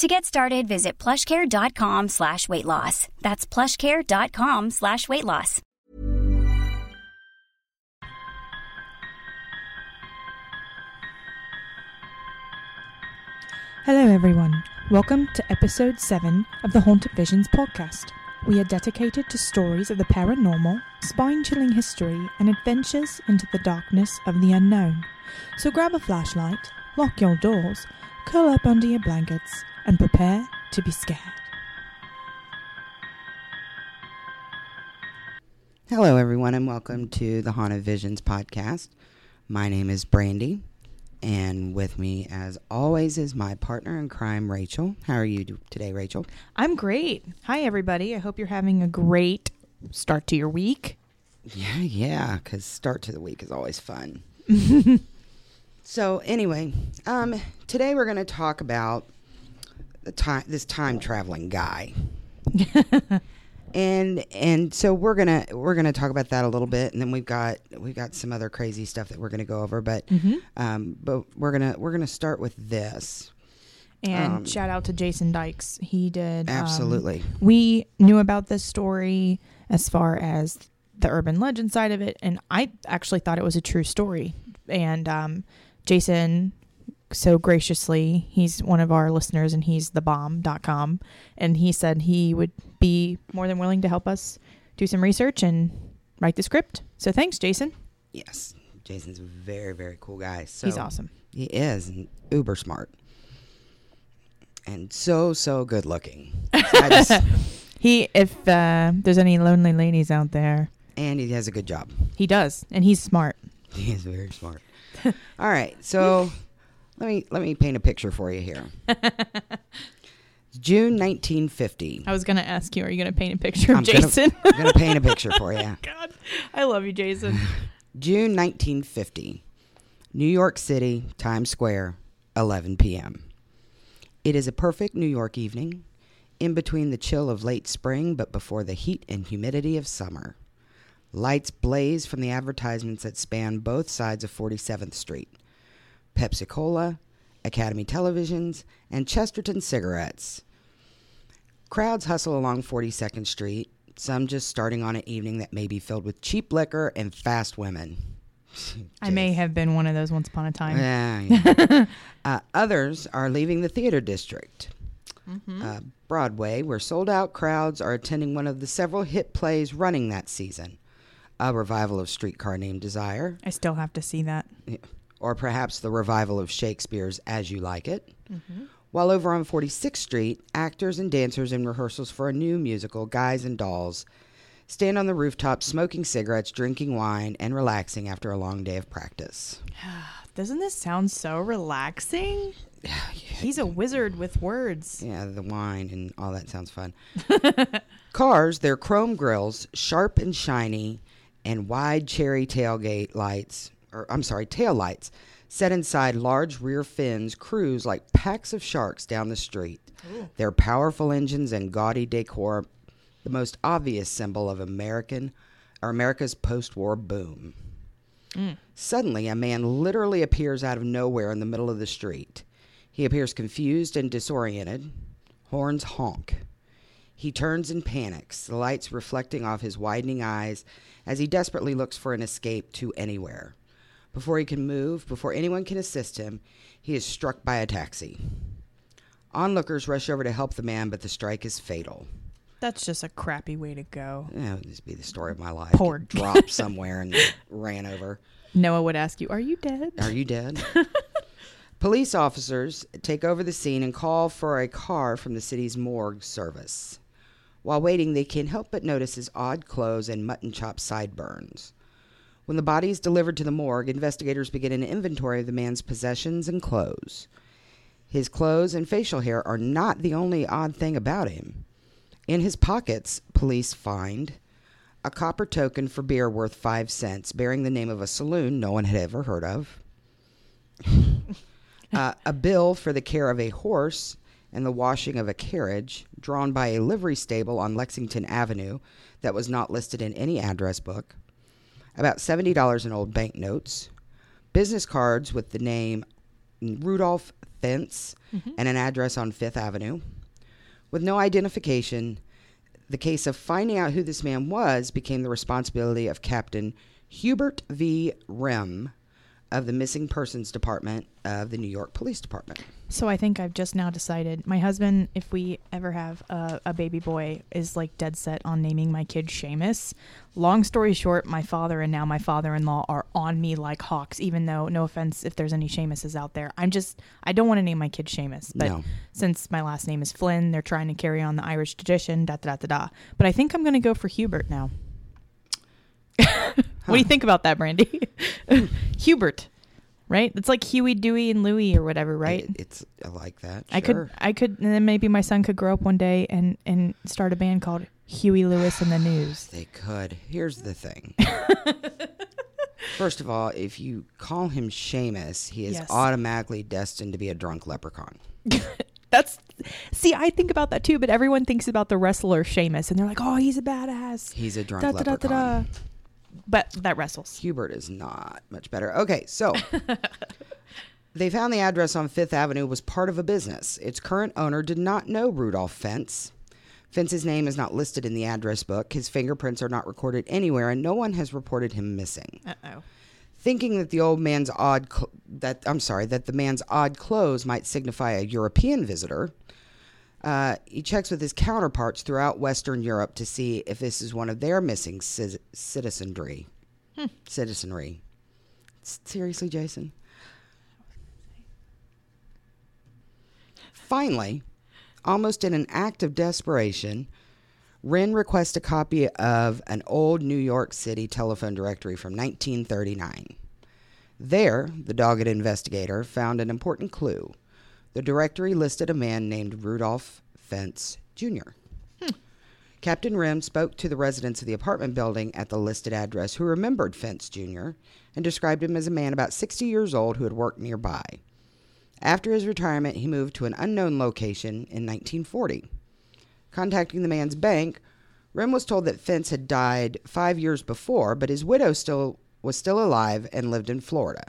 To get started, visit plushcare.com/weightloss. That's plushcare.com/weightloss. Hello, everyone. Welcome to episode 7 of the Haunted Visions podcast. We are dedicated to stories of the paranormal, spine-chilling history, and adventures into the darkness of the unknown. So grab a flashlight, lock your doors, curl up under your blankets, and prepare to be scared. Hello, everyone, and welcome to the Haunted Visions podcast. My name is Brandy, and with me, as always, is my partner in crime, Rachel. How are you today, Rachel? I'm great. Hi, everybody. I hope you're having a great start to your week. Yeah, because start to the week is always fun. So anyway, today we're going to talk about this time traveling guy, and so we're gonna talk about that a little bit, and then we've got some other crazy stuff that we're gonna go over, but we're gonna start with this. And shout out to Jason Dykes. He did absolutely. We knew about this story as far as the urban legend side of it, and I actually thought it was a true story, and Jason. So graciously, he's one of our listeners, and he's thebomb.com, and he said he would be more than willing to help us do some research and write the script. So thanks, Jason. Yes, Jason's a very, very cool guy. So he's awesome. He is, and uber smart, and so good looking. So if there's any lonely ladies out there, and he has a good job. He does, and he's smart. He is very smart. All right, so. Let me paint a picture for you here. June 1950. I was going to ask you, are you going to paint a picture of Jason? I'm going to paint a picture for you. God, I love you, Jason. June 1950. New York City, Times Square, 11 p.m. It is a perfect New York evening, in between the chill of late spring but before the heat and humidity of summer. Lights blaze from the advertisements that span both sides of 47th Street. Pepsi-Cola, Academy Televisions, and Chesterton Cigarettes. Crowds hustle along 42nd Street, some just starting on an evening that may be filled with cheap liquor and fast women. I may have been one of those once upon a time. Yeah. Others are leaving the theater district. Mm-hmm. Broadway, where sold-out crowds are attending one of the several hit plays running that season. A revival of Streetcar Named Desire. I still have to see that. Yeah. Or perhaps the revival of Shakespeare's As You Like It. Mm-hmm. While over on 46th Street, actors and dancers in rehearsals for a new musical, Guys and Dolls, stand on the rooftop smoking cigarettes, drinking wine, and relaxing after a long day of practice. Doesn't this sound so relaxing? Yeah. He's a wizard with words. Yeah, the wine and all that sounds fun. Cars, their chrome grills, sharp and shiny, and wide cherry tailgate lights... taillights, set inside large rear fins, cruise like packs of sharks down the street. Ooh. Their powerful engines and gaudy decor, the most obvious symbol of America's post-war boom. Mm. Suddenly, a man literally appears out of nowhere in the middle of the street. He appears confused and disoriented. Horns honk. He turns and panics, the lights reflecting off his widening eyes as he desperately looks for an escape to anywhere. Before he can move, before anyone can assist him, he is struck by a taxi. Onlookers rush over to help the man, but the strike is fatal. That's just a crappy way to go. Yeah, it would just be the story of my life. Pork. Dropped somewhere and ran over. Noah would ask you, are you dead? Are you dead? Police officers take over the scene and call for a car from the city's morgue service. While waiting, they can't help but notice his odd clothes and mutton chop sideburns. When the body is delivered to the morgue, investigators begin an inventory of the man's possessions and clothes. His clothes and facial hair are not the only odd thing about him. In his pockets, police find a copper token for beer worth 5 cents, bearing the name of a saloon no one had ever heard of, a bill for the care of a horse and the washing of a carriage, drawn by a livery stable on Lexington Avenue that was not listed in any address book, about $70 in old banknotes, business cards with the name Rudolph Fentz and an address on Fifth Avenue. With no identification, the case of finding out who this man was became the responsibility of Captain Hubert V. Rihm of the Missing Persons Department of the New York Police Department. So I think I've just now decided my husband, if we ever have a baby boy, is like dead set on naming my kid Seamus. Long story short, my father and now my father-in-law are on me like hawks, even though, no offense if there's any Seamuses out there. I don't want to name my kid Seamus. But since my last name is Flynn, they're trying to carry on the Irish tradition, da-da-da-da-da. But I think I'm going to go for Hubert now. What do you think about that, Brandy? Hubert, right? It's like Huey, Dewey, and Louie or whatever, right? I like that. Sure. I could, and then maybe my son could grow up one day and start a band called Huey Lewis and the News. They could. Here's the thing. First of all, if you call him Seamus, he is automatically destined to be a drunk leprechaun. See, I think about that too, but everyone thinks about the wrestler Seamus, and they're like, oh, he's a badass. He's a drunk leprechaun. But that wrestles. Hubert is not much better. Okay, so they found the address on Fifth Avenue was part of a business. Its current owner did not know Rudolph Fentz. Fentz's name is not listed in the address book. His fingerprints are not recorded anywhere, and no one has reported him missing. Uh-oh. Thinking that the man's odd clothes might signify a European visitor, he checks with his counterparts throughout Western Europe to see if this is one of their missing citizenry. Citizenry. Seriously, Jason? Finally, almost in an act of desperation, Wren requests a copy of an old New York City telephone directory from 1939. There, the dogged investigator found an important clue. The directory listed a man named Rudolph Fentz, Jr. Captain Rihm spoke to the residents of the apartment building at the listed address who remembered Fentz, Jr. and described him as a man about 60 years old who had worked nearby. After his retirement, he moved to an unknown location in 1940. Contacting the man's bank, Rihm was told that Fentz had died 5 years before, but his widow was still alive and lived in Florida,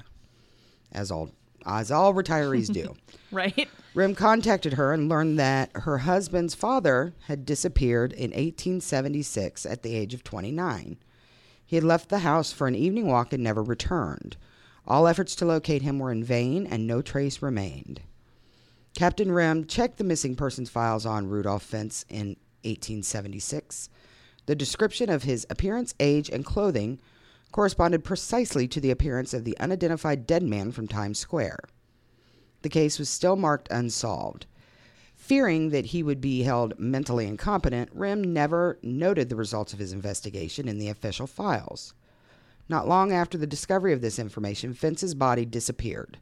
as all retirees do. Right. Rihm contacted her and learned that her husband's father had disappeared in 1876 at the age of 29. He had left the house for an evening walk and never returned. All efforts to locate him were in vain, and no trace remained. Captain Rihm checked the missing persons files on Rudolph Fentz in 1876. The description of his appearance, age, and clothing corresponded precisely to the appearance of the unidentified dead man from Times Square. The case was still marked unsolved. Fearing that he would be held mentally incompetent, Rihm never noted the results of his investigation in the official files. Not long after the discovery of this information, Fentz's body disappeared.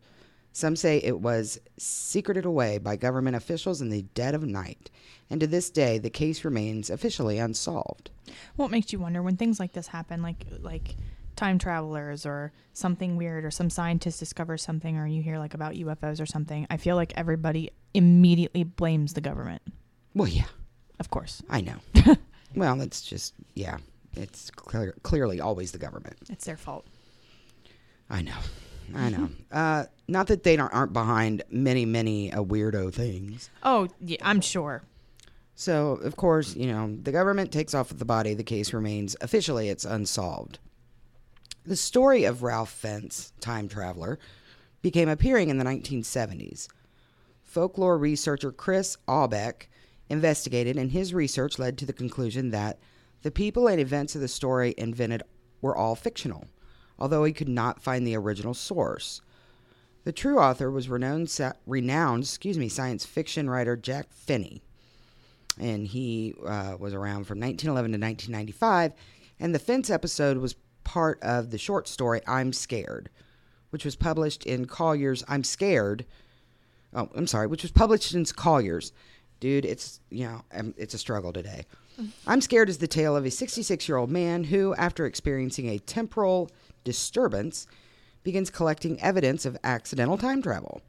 Some say it was secreted away by government officials in the dead of night, and to this day, the case remains officially unsolved. Well, it makes you wonder when things like this happen, like time travelers or something weird or some scientist discovers something or you hear like about UFOs or something, I feel like everybody immediately blames the government. Well, yeah. Of course. I know. Well, it's just, yeah, it's clearly always the government. It's their fault. I know. Not that they aren't behind many, many weirdo things. Oh, yeah, I'm sure. So, of course, you know, the government takes off with the body. The case remains officially it's unsolved. The story of Rudolph Fentz, time traveler, became appearing in the 1970s. Folklore researcher Chris Aubeck investigated, and his research led to the conclusion that the people and events of the story invented were all fictional, although he could not find the original source. The true author was renowned science fiction writer Jack Finney, and he was around from 1911 to 1995, and the Fentz episode was part of the short story I'm Scared, which was published in Collier's. Which was published in Collier's. Dude, it's a struggle today. I'm Scared is the tale of a 66-year-old man who, after experiencing a temporal disturbance, begins collecting evidence of accidental time travel.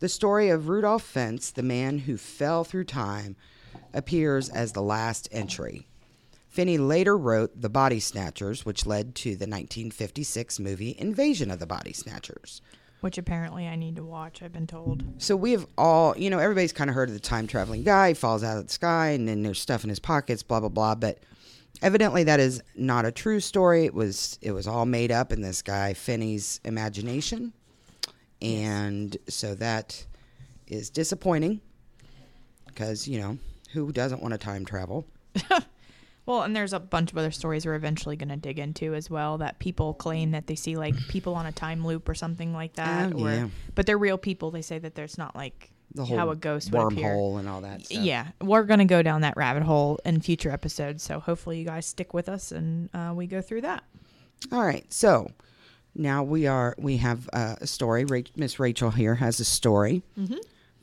The story of Rudolph Fentz, the man who fell through time, appears as the last entry. Finney later wrote The Body Snatchers, which led to the 1956 movie Invasion of the Body Snatchers. Which apparently I need to watch, I've been told. So we have all, you know, everybody's kind of heard of the time-traveling guy. He falls out of the sky, and then there's stuff in his pockets, blah, blah, blah. But evidently that is not a true story. It was all made up in this guy Finney's imagination. And so that is disappointing because, you know, who doesn't want to time travel? Well, and there's a bunch of other stories we're eventually going to dig into as well that people claim that they see, like, people on a time loop or something like that. But they're real people. They say that there's not, like, the whole how a ghost would appear. Wormhole and all that stuff. Yeah. We're going to go down that rabbit hole in future episodes, so hopefully you guys stick with us and we go through that. All right. So now we have a story. Miss Rachel here has a story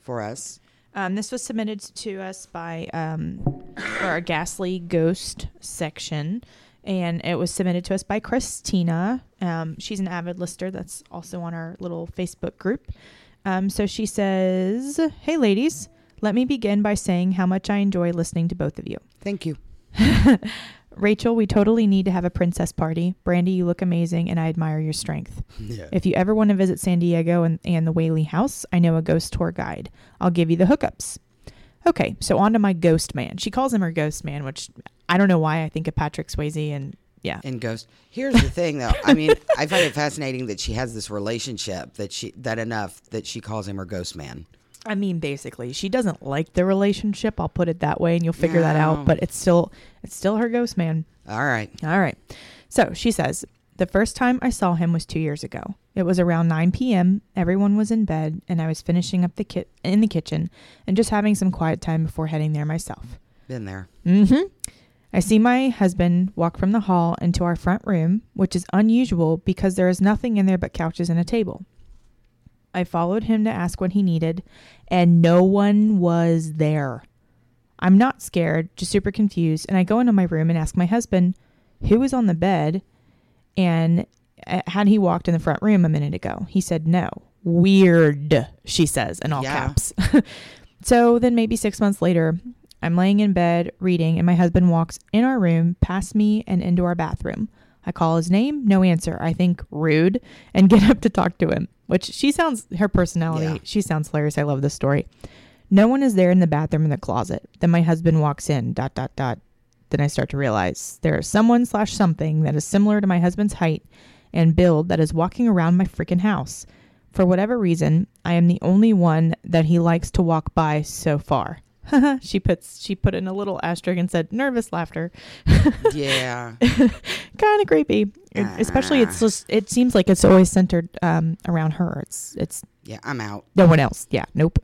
for us. This was submitted to us by our Ghastly Ghost section, and it was submitted to us by Christina. She's an avid listener that's also on our little Facebook group. So she says, "Hey, ladies, let me begin by saying how much I enjoy listening to both of you." Thank you. Rachel, we totally need to have a princess party. Brandy, you look amazing, and I admire your strength. Yeah. If you ever want to visit San Diego and the Whaley House, I know a ghost tour guide. I'll give you the hookups. Okay, so on to my ghost man. She calls him her ghost man, which I don't know why. I think of Patrick Swayze and, yeah. And ghost. Here's the thing, though. I mean, I find it fascinating that she has this relationship that she calls him her ghost man. I mean, basically, she doesn't like the relationship. I'll put it that way, and you'll figure that out. But it's still her ghost man. All right. So she says, the first time I saw him was 2 years ago. It was around 9 p.m. Everyone was in bed, and I was finishing up in the kitchen and just having some quiet time before heading there myself. Been there. Mm-hmm. I see my husband walk from the hall into our front room, which is unusual because there is nothing in there but couches and a table. I followed him to ask what he needed, and no one was there. I'm not scared, just super confused, and I go into my room and ask my husband who was on the bed and had he walked in the front room a minute ago. He said no. Weird, she says in all caps. So then maybe 6 months later, I'm laying in bed reading, and my husband walks in our room, past me, and into our bathroom. I call his name, no answer. I think rude and get up to talk to him, which she sounds hilarious. I love this story. No one is there in the bathroom in the closet. Then my husband walks in, ... Then I start to realize there is someone / something that is similar to my husband's height and build that is walking around my freaking house. For whatever reason, I am the only one that he likes to walk by so far. She put in a little asterisk and said, nervous laughter. Yeah. Kind of creepy. Especially it seems like it's always centered around her. I'm out. No one else. Yeah. Nope.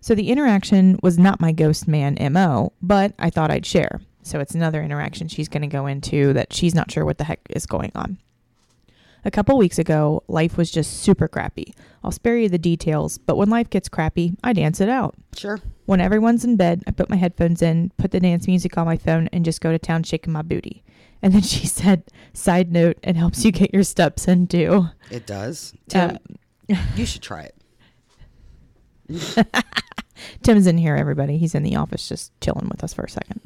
So the interaction was not my ghost man MO, but I thought I'd share. So it's another interaction she's going to go into that she's not sure what the heck is going on. A couple weeks ago, life was just super crappy. I'll spare you the details, but when life gets crappy, I dance it out. Sure. When everyone's in bed, I put my headphones in, put the dance music on my phone, and just go to town shaking my booty. And then she said, side note, it helps you get your steps in too. It does. Tim, you should try it. Tim's in here, everybody. He's in the office just chilling with us for a second.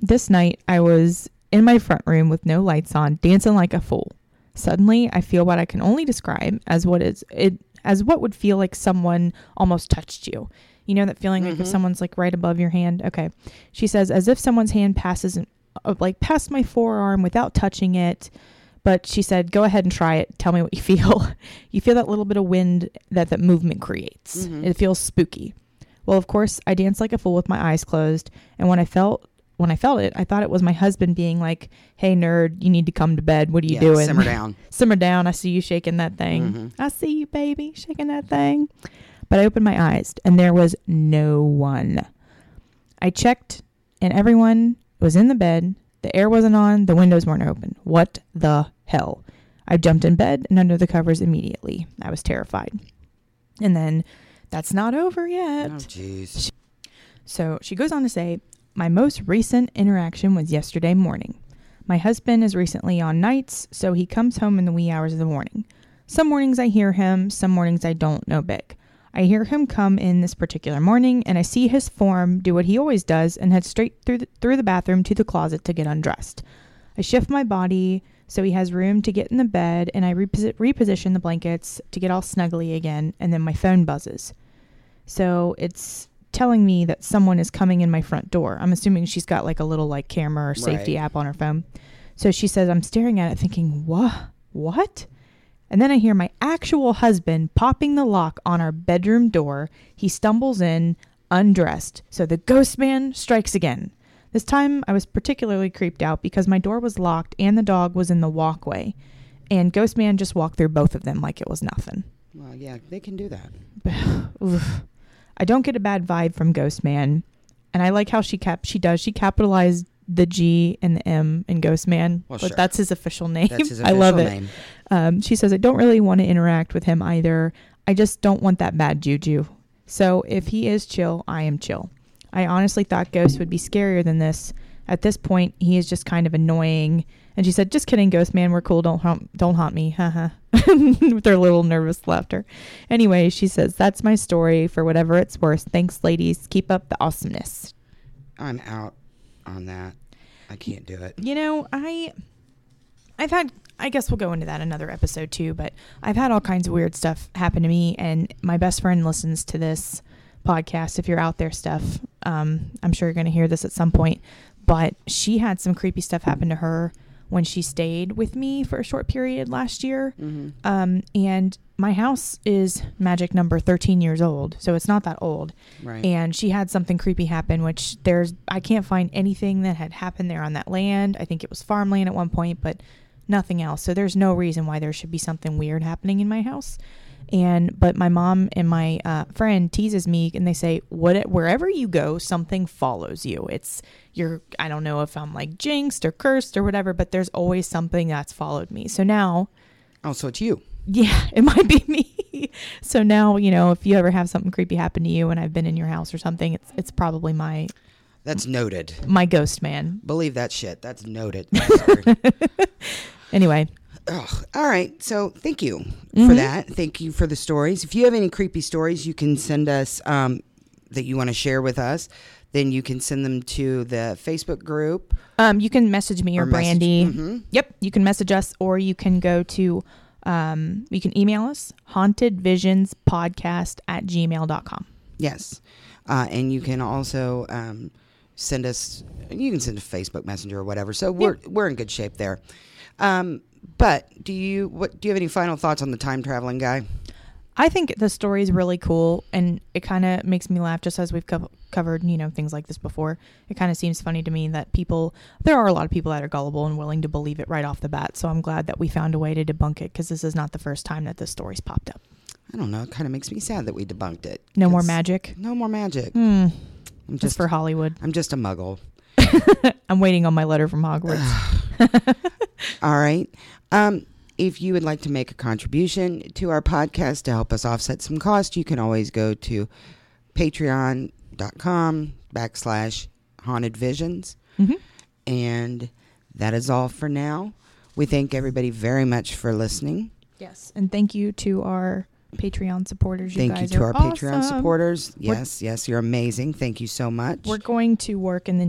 This night, I was in my front room with no lights on, dancing like a fool. Suddenly, I feel what I can only describe as what is it as what would feel like someone almost touched you. You know that feeling like if someone's like right above your hand? Okay. She says, as if someone's hand passes like past my forearm without touching it. But she said, go ahead and try it. Tell me what you feel. You feel that little bit of wind that movement creates. Mm-hmm. It feels spooky. Well, of course, I danced like a fool with my eyes closed. And when I felt it, I thought it was my husband being like, hey, nerd, you need to come to bed. What are you doing? Simmer down. Simmer down. I see you shaking that thing. Mm-hmm. I see you, baby, shaking that thing. But I opened my eyes and there was no one. I checked and everyone was in the bed. The air wasn't on. The windows weren't open. What the hell? I jumped in bed and under the covers immediately. I was terrified. And then that's not over yet. Oh, jeez. So she goes on to say, my most recent interaction was yesterday morning. My husband is recently on nights, so he comes home in the wee hours of the morning. Some mornings I hear him, some mornings I don't, no big. I hear him come in this particular morning, and I see his form do what he always does and head straight through the bathroom to the closet to get undressed. I shift my body so he has room to get in the bed, and I reposition the blankets to get all snuggly again, and then my phone buzzes. So it's telling me that someone is coming in my front door. I'm assuming she's got like a little like camera or safety app on her phone. So she says, I'm staring at it thinking, what? And then I hear my actual husband popping the lock on our bedroom door. He stumbles in undressed. So the ghost man strikes again. This time I was particularly creeped out because my door was locked and the dog was in the walkway, and ghost man just walked through both of them like it was nothing. Well, yeah, they can do that. I don't get a bad vibe from Ghost Man. And I like how she capitalized the G and the M in Ghost Man. Well, but sure. That's his official name. That's his official name. I love it. She says, I don't really want to interact with him either. I just don't want that bad juju. So if he is chill, I am chill. I honestly thought Ghost would be scarier than this. At this point, he is just kind of annoying. And she said, just kidding, Ghost Man. We're cool. Don't haunt me. With her little nervous laughter. Anyway, she says, that's my story for whatever it's worth. Thanks, ladies. Keep up the awesomeness. I'm out on that. I can't do it. You know, I guess we'll go into that another episode too, but I've had all kinds of weird stuff happen to me, and my best friend listens to this podcast. If you're out there, Steph, I'm sure you're going to hear this at some point, but she had some creepy stuff happen to her when she stayed with me for a short period last year. Mm-hmm. And my house is magic number 13 years old, so it's not that old. Right. And she had something creepy happen, which I can't find anything that had happened there on that land. I think it was farmland at one point, but nothing else. So there's no reason why there should be something weird happening in my house. But my mom and my friend teases me, and they say, wherever you go, something follows you. I don't know if I'm like jinxed or cursed or whatever, but there's always something that's followed me. So now. Oh, so it's you. Yeah, it might be me. So now, you know, if you ever have something creepy happen to you and I've been in your house or something, it's probably my. That's noted. My ghost man. Believe that shit. That's noted. Sorry. Anyway. Ugh. All right. So thank you for that. Thank you for the stories. If you have any creepy stories you can send us that you want to share with us, then you can send them to the Facebook group. You can message me or Brandy. Yep. You can message us, or you can go to, you can email us, hauntedvisionspodcast@gmail.com. Yes. And you can also send us, you can send a Facebook Messenger or whatever. So we're in good shape there. But do you have any final thoughts on the time traveling guy? I think the story is really cool, and it kind of makes me laugh, just as we've covered, you know, things like this before. It kind of seems funny to me that there are a lot of people that are gullible and willing to believe it right off the bat. So I'm glad that we found a way to debunk it, because this is not the first time that this story's popped up. I don't know. It kind of makes me sad that we debunked it. No more magic. No more magic. I'm just for Hollywood. I'm just a muggle. I'm waiting on my letter from Hogwarts. All right. If you would like to make a contribution to our podcast to help us offset some cost, you can always go to patreon.com/hauntedvisions. And that is all for now. We thank everybody very much for listening. Yes. And thank you to our Patreon supporters. Patreon supporters. Yes, you're amazing. Thank you so much. We're going to work in the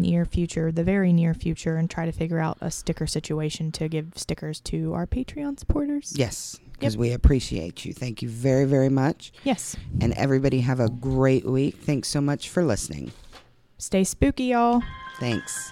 very near future, and try to figure out a sticker situation to give stickers to our Patreon supporters. Yes, because we appreciate you. Thank you very, very much. Yes. And everybody have a great week. Thanks so much for listening. Stay spooky, y'all. Thanks.